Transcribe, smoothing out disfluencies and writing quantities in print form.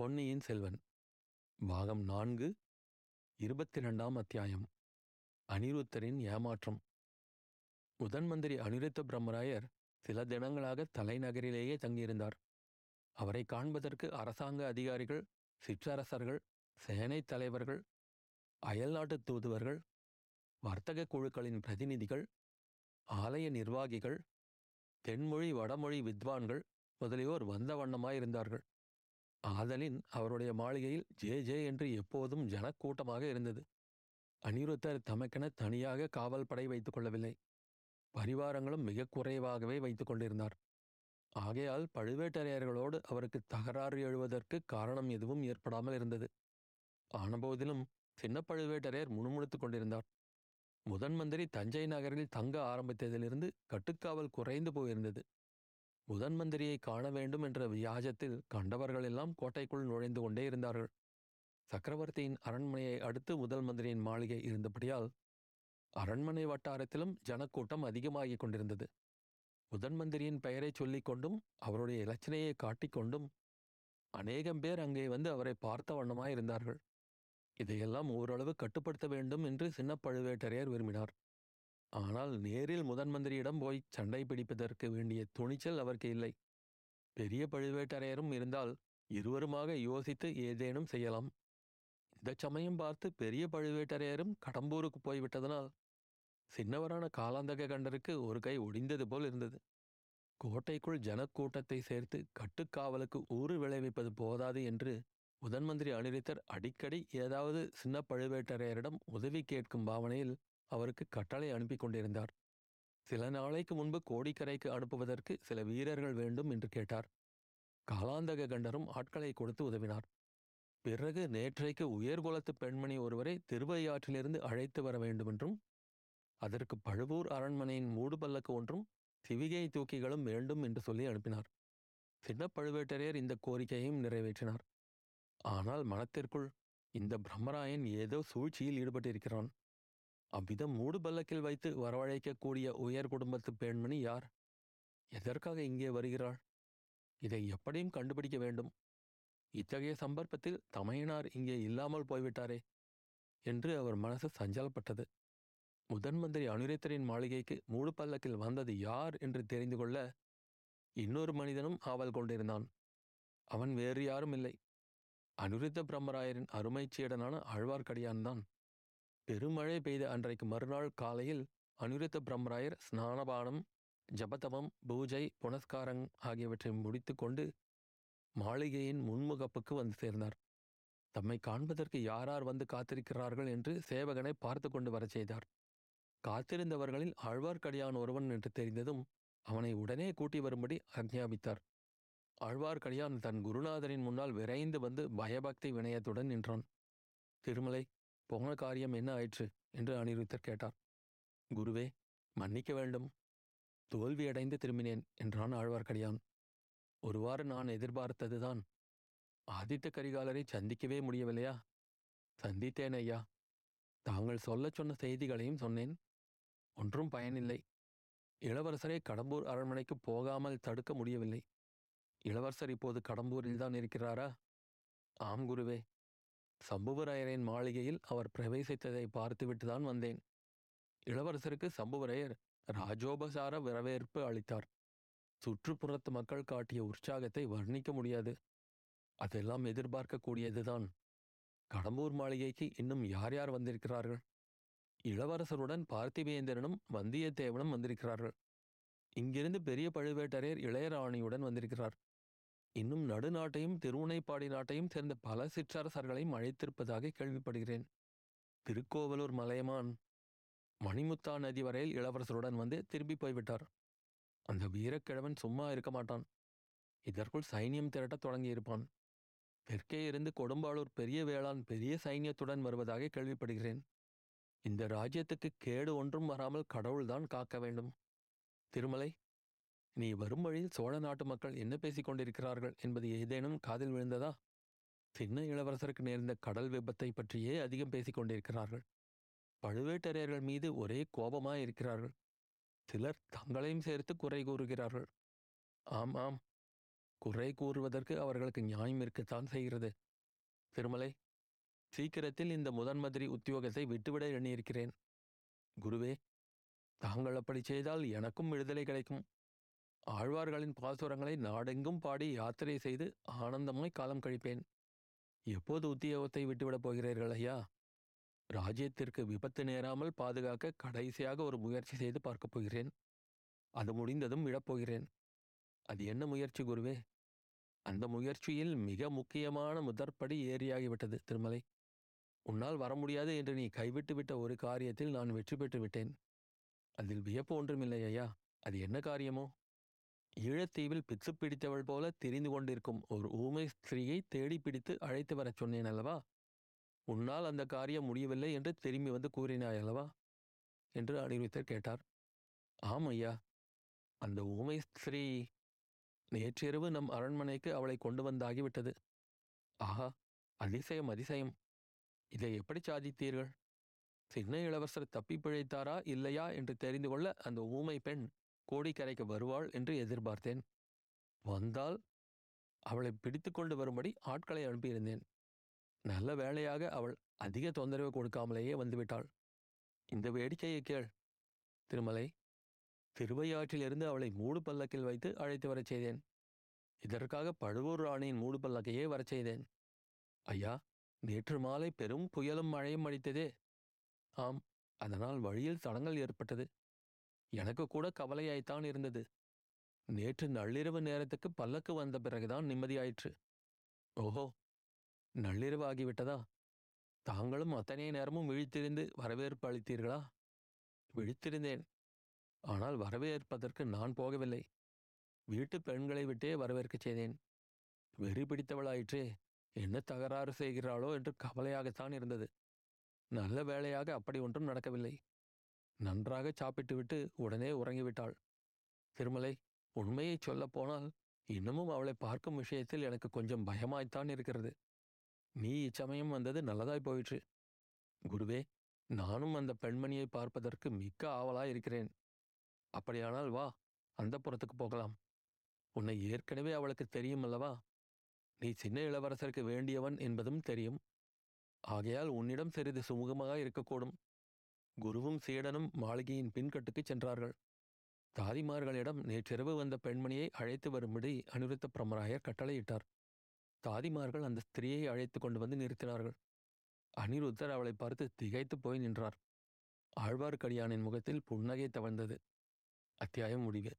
பொன்னியின் செல்வன் பாகம் 4 22ஆம் அத்தியாயம். அனிருத்தரின் ஏமாற்றம். முதன்மந்திரி அநிருத்த பிரம்மராயர் சில தினங்களாக தலைநகரிலேயே தங்கியிருந்தார். அவரை காண்பதற்கு அரசாங்க அதிகாரிகள், சிற்றரசர்கள், சேனை தலைவர்கள், அயல்நாட்டு தூதுவர்கள், வர்த்தக குழுக்களின் பிரதிநிதிகள், ஆலய நிர்வாகிகள், தென்மொழி வடமொழி வித்வான்கள் முதலியோர் வந்த வண்ணமாயிருந்தார்கள். ஆதலின் அவருடைய மாளிகையில் ஜே ஜே என்று எப்போதும் ஜனக்கூட்டமாக இருந்தது. அநிருத்தர் தமக்கென தனியாக காவல் படை வைத்துக் கொள்ளவில்லை. பரிவாரங்களும் மிக குறைவாகவே வைத்து கொண்டிருந்தார். ஆகையால் பழுவேட்டரையர்களோடு அவருக்கு தகராறு எழுவதற்கு காரணம் எதுவும் ஏற்படாமல் இருந்தது. ஆனபோதிலும் சின்ன பழுவேட்டரையர் முணுமுணுத்துக் கொண்டிருந்தார். முதன் மந்திரி தஞ்சை நகரில் தங்க ஆரம்பித்ததிலிருந்து கட்டுக்காவல் குறைந்து போயிருந்தது. முதன் மந்திரியை காண வேண்டும் என்ற வியாஜத்தில் கண்டவர்களெல்லாம் கோட்டைக்குள் நுழைந்து கொண்டே இருந்தார்கள். சக்கரவர்த்தியின் அரண்மனையை அடுத்து முதல் மந்திரியின் மாளிகை இருந்தபடியால் அரண்மனை வட்டாரத்திலும் ஜனக்கூட்டம் அதிகமாகிக் கொண்டிருந்தது. முதன் மந்திரியின் பெயரை சொல்லிக்கொண்டும் அவருடைய இலச்சனையை காட்டிக்கொண்டும் அநேகம் பேர் அங்கே வந்து அவரை பார்த்த வண்ணமாயிருந்தார்கள். இதையெல்லாம் ஓரளவு கட்டுப்படுத்த வேண்டும் என்று சின்ன பழுவேட்டரையர் விரும்பினார். ஆனால் நேரில் முதன் மந்திரியிடம் போய் சண்டை பிடிப்பதற்கு வேண்டிய துணிச்சல் அவருக்கு இல்லை. பெரிய பழுவேட்டரையரும் இருந்தால் இருவருமாக யோசித்து ஏதேனும் செய்யலாம். இந்த சமயம் பார்த்து பெரிய பழுவேட்டரையரும் கடம்பூருக்கு போய்விட்டதனால் சின்னவரான காலாந்தக கண்டருக்கு ஒரு கை ஒடிந்தது போல் இருந்தது. கோட்டைக்குள் ஜனக்கூட்டத்தை சேர்த்து கட்டுக்காவலுக்கு ஊறு விளைவிப்பது போதாது என்று முதன் மந்திரி அநிருத்தர் அடிக்கடி ஏதாவது சின்ன பழுவேட்டரையரிடம் உதவி கேட்கும் பாவனையில் அவருக்கு கட்டளை அனுப்பி கொண்டிருந்தார். சில நாளைக்கு முன்பு கோடிக்கரைக்கு அனுப்புவதற்கு சில வீரர்கள் வேண்டும் என்று கேட்டார். காலாந்தக கண்டரும் ஆட்களை கொடுத்து உதவினார். பிறகு நேற்றைக்கு உயர்குலத்து பெண்மணி ஒருவரை திருவையாற்றிலிருந்து அழைத்து வர வேண்டுமென்றும், அதற்கு பழுவூர் அரண்மனையின் மூடுபல்லக்கு ஒன்றும் சிவிகை தூக்கிகளும் வேண்டும் என்று சொல்லி அனுப்பினார். சின்ன பழுவேட்டரையர் இந்த கோரிக்கையையும் நிறைவேற்றினார். ஆனால் மனத்திற்குள், இந்த பிரம்மராயன் ஏதோ சூழ்ச்சியில் ஈடுபட்டிருக்கிறான். அவ்விதம் மூடு பல்லக்கில் வைத்து வரவழைக்கக்கூடிய உயர் குடும்பத்து பெண்மணி யார்? எதற்காக இங்கே வருகிறாள்? இதை எப்படியும் கண்டுபிடிக்க வேண்டும். இத்தகைய சந்தர்ப்பத்தில் தமையனார் இங்கே இல்லாமல் போய்விட்டாரே என்று அவர் மனசு சஞ்சலப்பட்டது. முதன் மந்திரி அநிருத்தரின் மாளிகைக்கு மூடு பல்லக்கில் வந்தது யார் என்று தெரிந்து கொள்ள இன்னொரு மனிதனும் ஆவல் கொண்டிருந்தான். அவன் வேறு யாரும் இல்லை, அநிருத்த பிரம்மராயரின் அருமைச் சீடனான ஆழ்வார்க்கடியான் தான். பெருமழை பெய்த அன்றைக்கு மறுநாள் காலையில் அநிருத்த பிரம்மராயர் ஸ்நானபானம், ஜபதமம், பூஜை, புனஸ்காரம் ஆகியவற்றை முடித்து கொண்டு மாளிகையின் முன்முகப்புக்கு வந்து சேர்ந்தார். தம்மை காண்பதற்கு யாரார் வந்து காத்திருக்கிறார்கள் என்று சேவகனை பார்த்து கொண்டு வர செய்தார். காத்திருந்தவர்களில் ஆழ்வார்க்கடியான் ஒருவன் என்று தெரிந்ததும் அவனை உடனே கூட்டி வரும்படி ஆக்ஞாபித்தார். ஆழ்வார்க்கடியான் தன் குருநாதரின் முன்னால் விரைந்து வந்து பயபக்தி வினயத்துடன் நின்றான். திருமலை, போன காரியம் என்ன ஆயிற்று என்று அநிருத்தர் கேட்டார். குருவே, மன்னிக்க வேண்டும், தோல்வியடைந்து திரும்பினேன் என்றான் ஆழ்வார்க்கடியான். ஒருவாறு நான் எதிர்பார்த்ததுதான். ஆதித்த கரிகாலரை சந்திக்கவே முடியவில்லையா? சந்தித்தேன் ஐயா. தாங்கள் சொல்ல சொன்ன செய்திகளையும் சொன்னேன். ஒன்றும் பயனில்லை. இளவரசரை கடம்பூர் அரண்மனைக்கு போகாமல் தடுக்க முடியவில்லை. இளவரசர் இப்போது கடம்பூரில்தான் இருக்கிறாரா? ஆம் குருவே, சம்புவரையரின் மாளிகையில் அவர் பிரவேசித்ததை பார்த்துவிட்டுதான் வந்தேன். இளவரசருக்கு சம்புவரையர் ராஜோபசார வரவேற்பு அளித்தார். சுற்றுப்புறத்து மக்கள் காட்டிய உற்சாகத்தை வர்ணிக்க முடியாது. அதெல்லாம் எதிர்பார்க்கக்கூடியதுதான். கடம்பூர் மாளிகைக்கு இன்னும் யார் யார் வந்திருக்கிறார்கள்? இளவரசருடன் பார்த்திவேந்திரனும் வந்தியத்தேவனும் வந்திருக்கிறார்கள். இங்கிருந்து பெரிய பழுவேட்டரையர் இளையராணியுடன் வந்திருக்கிறார். இன்னும் நடுநாட்டையும் திருவுனைப்பாடி நாட்டையும் சேர்ந்த பல சிற்றரசர்களையும் அழைத்திருப்பதாக கேள்விப்படுகிறேன். திருக்கோவலூர் மலையமான் மணிமுத்தா நதி வரையில் இளவரசருடன் வந்து திரும்பி போய்விட்டார். அந்த வீரக்கிழவன் சும்மா இருக்க மாட்டான். இதற்குள் சைன்யம் திரட்டத் தொடங்கியிருப்பான். தெற்கே இருந்து கோடம்பளூர் பெரிய வேளாண் பெரிய சைன்யத்துடன் வருவதாக கேள்விப்படுகிறேன். இந்த ராஜ்யத்துக்கு கேடு ஒன்றும் வராமல் கடவுள்தான் காக்க வேண்டும். திருமலை, நீ வரும் வழியில் சோழ நாட்டு மக்கள் என்ன பேசிக் கொண்டிருக்கிறார்கள் என்பது ஏதேனும் காதில் விழுந்ததா? சின்ன இளவரசருக்கு நேர்ந்த கடல் விபத்தை பற்றியே அதிகம் பேசிக் கொண்டிருக்கிறார்கள். பழுவேட்டரையர்கள் மீது ஒரே கோபமாயிருக்கிறார்கள். சிலர் தங்களையும் சேர்த்து குறை கூறுகிறார்கள். ஆம் ஆம், குறை கூறுவதற்கு அவர்களுக்கு நியாயம் இருக்கத்தான் செய்கிறது. திருமலை, சீக்கிரத்தில் இந்த முதன்மந்திரி உத்தியோகத்தை விட்டுவிட எண்ணியிருக்கிறேன். குருவே, தாங்கள் அப்படி செய்தால் எனக்கும் விடுதலை கிடைக்கும். ஆழ்வார்களின் பாசுரங்களை நாடெங்கும் பாடி யாத்திரை செய்து ஆனந்தமாய் காலம் கழிப்பேன். எப்போது உத்தியோகத்தை விட்டுவிடப் போகிறீர்கள் ஐயா? ராஜ்யத்திற்கு விபத்து நேராமல் பாதுகாக்க கடைசியாக ஒரு முயற்சி செய்து பார்க்கப் போகிறேன். அது முடிந்ததும் விடப்போகிறேன். அது என்ன முயற்சி குருவே? அந்த முயற்சியில் மிக முக்கியமான முதற்படி ஏறியாகிவிட்டது. திருமலை, உன்னால் வர முடியாது என்று நீ கைவிட்டுவிட்ட ஒரு காரியத்தில் நான் வெற்றி பெற்று விட்டேன். அதில் வியப்பு ஒன்றுமில்லை ஐயா. அது என்ன காரியமோ? ஈழத்தீவில் பிச்சு பிடித்தவள் போல தெரிந்து கொண்டிருக்கும் ஒரு ஊமை ஸ்திரீயை தேடி பிடித்து அழைத்து வரச் சொன்னேன் அல்லவா? உன்னால் அந்த காரியம் முடியவில்லை என்று திரும்பி வந்து கூறினாய் அல்லவா என்று அநிருத்தர் கேட்டார். ஆம் ஐயா, அந்த ஊமை ஸ்திரீ நேற்றிரவு நம் அரண்மனைக்கு அவளை கொண்டு வந்தாகிவிட்டது. ஆஹா, அதிசயம் அதிசயம்! இதை எப்படி சாதித்தீர்கள்? சின்ன இளவரசர் தப்பி பிழைத்தாரா இல்லையா என்று தெரிந்து கொள்ள அந்த ஊமை பெண் கோடிக்கரைக்கு வருவாள் என்று எதிர்பார்த்தேன். வந்தால் அவளை பிடித்து கொண்டு வரும்படி ஆட்களை அனுப்பியிருந்தேன். நல்ல வேளையாக அவள் அதிக தொந்தரவு கொடுக்காமலேயே வந்துவிட்டாள். இந்த வேடிக்கையை கேள் திருமலை. திருவையாற்றிலிருந்து அவளை மூடு பல்லக்கில் வைத்து அழைத்து வரச் செய்தேன். இதற்காக பழுவூர் ராணியின் மூடு பல்லக்கையே வரச் செய்தேன். ஐயா, நேற்று மாலை பெரும் புயலும் மழையும் அடித்ததே. ஆம், அதனால் வழியில் தடங்கல் ஏற்பட்டது. எனக்கு கூட கவலையாய்த்தான் இருந்தது. நேற்று நள்ளிரவு நேரத்துக்கு பல்லக்கு வந்த பிறகுதான் நிம்மதியாயிற்று. ஓஹோ, நள்ளிரவு ஆகிவிட்டதா? தாங்களும் அத்தனை நேரமும் விழித்திருந்து வரவேற்பு அளித்தீர்களா? விழித்திருந்தேன். ஆனால் வரவேற்பதற்கு நான் போகவில்லை. வீட்டு பெண்களை விட்டே வரவேற்கச் செய்தேன். வெறி பிடித்தவளாயிற்றே, என்ன தகராறு செய்கிறாளோ என்று கவலையாகத்தான் இருந்தது. நல்ல வேளையாக அப்படி ஒன்றும் நடக்கவில்லை. நன்றாக சாப்பிட்டுவிட்டு உடனே உறங்கிவிட்டாள். திருமலை, உண்மையை சொல்லப்போனால் இன்னமும் அவளை பார்க்கும் விஷயத்தில் எனக்கு கொஞ்சம் பயமாய்த்தான் இருக்கிறது. நீ இச்சமயம் வந்தது நல்லதாய் போயிற்று. குருவே, நானும் அந்த பெண்மணியை பார்ப்பதற்கு மிக்க ஆவலாய் இருக்கிறேன். அப்படியானால் வா, அந்த புறத்துக்கு போகலாம். உன்னை ஏற்கனவே அவளுக்கு தெரியும் அல்லவா? நீ சின்ன இளவரசருக்கு வேண்டியவன் என்பதும் தெரியும். ஆகையால் உன்னிடம் சிறிது சுமூகமாக இருக்கக்கூடும். குருவும் சீடனும் மாளிகையின் பின்கட்டுக்கு சென்றார்கள். தாதிமார்களிடம் நேற்றிரவு வந்த பெண்மணியை அழைத்து வரும்படி அநிருத்த பிரம்மராயர் கட்டளையிட்டார். தாதிமார்கள் அந்த ஸ்திரீயை அழைத்து கொண்டு வந்து நிறுத்தினார்கள். அநிருத்தர் அவளை பார்த்து திகைத்து போய் நின்றார். ஆழ்வார்க்கடியானின் முகத்தில் புன்னகை தவழ்ந்தது. அத்தியாயம் முடிவு.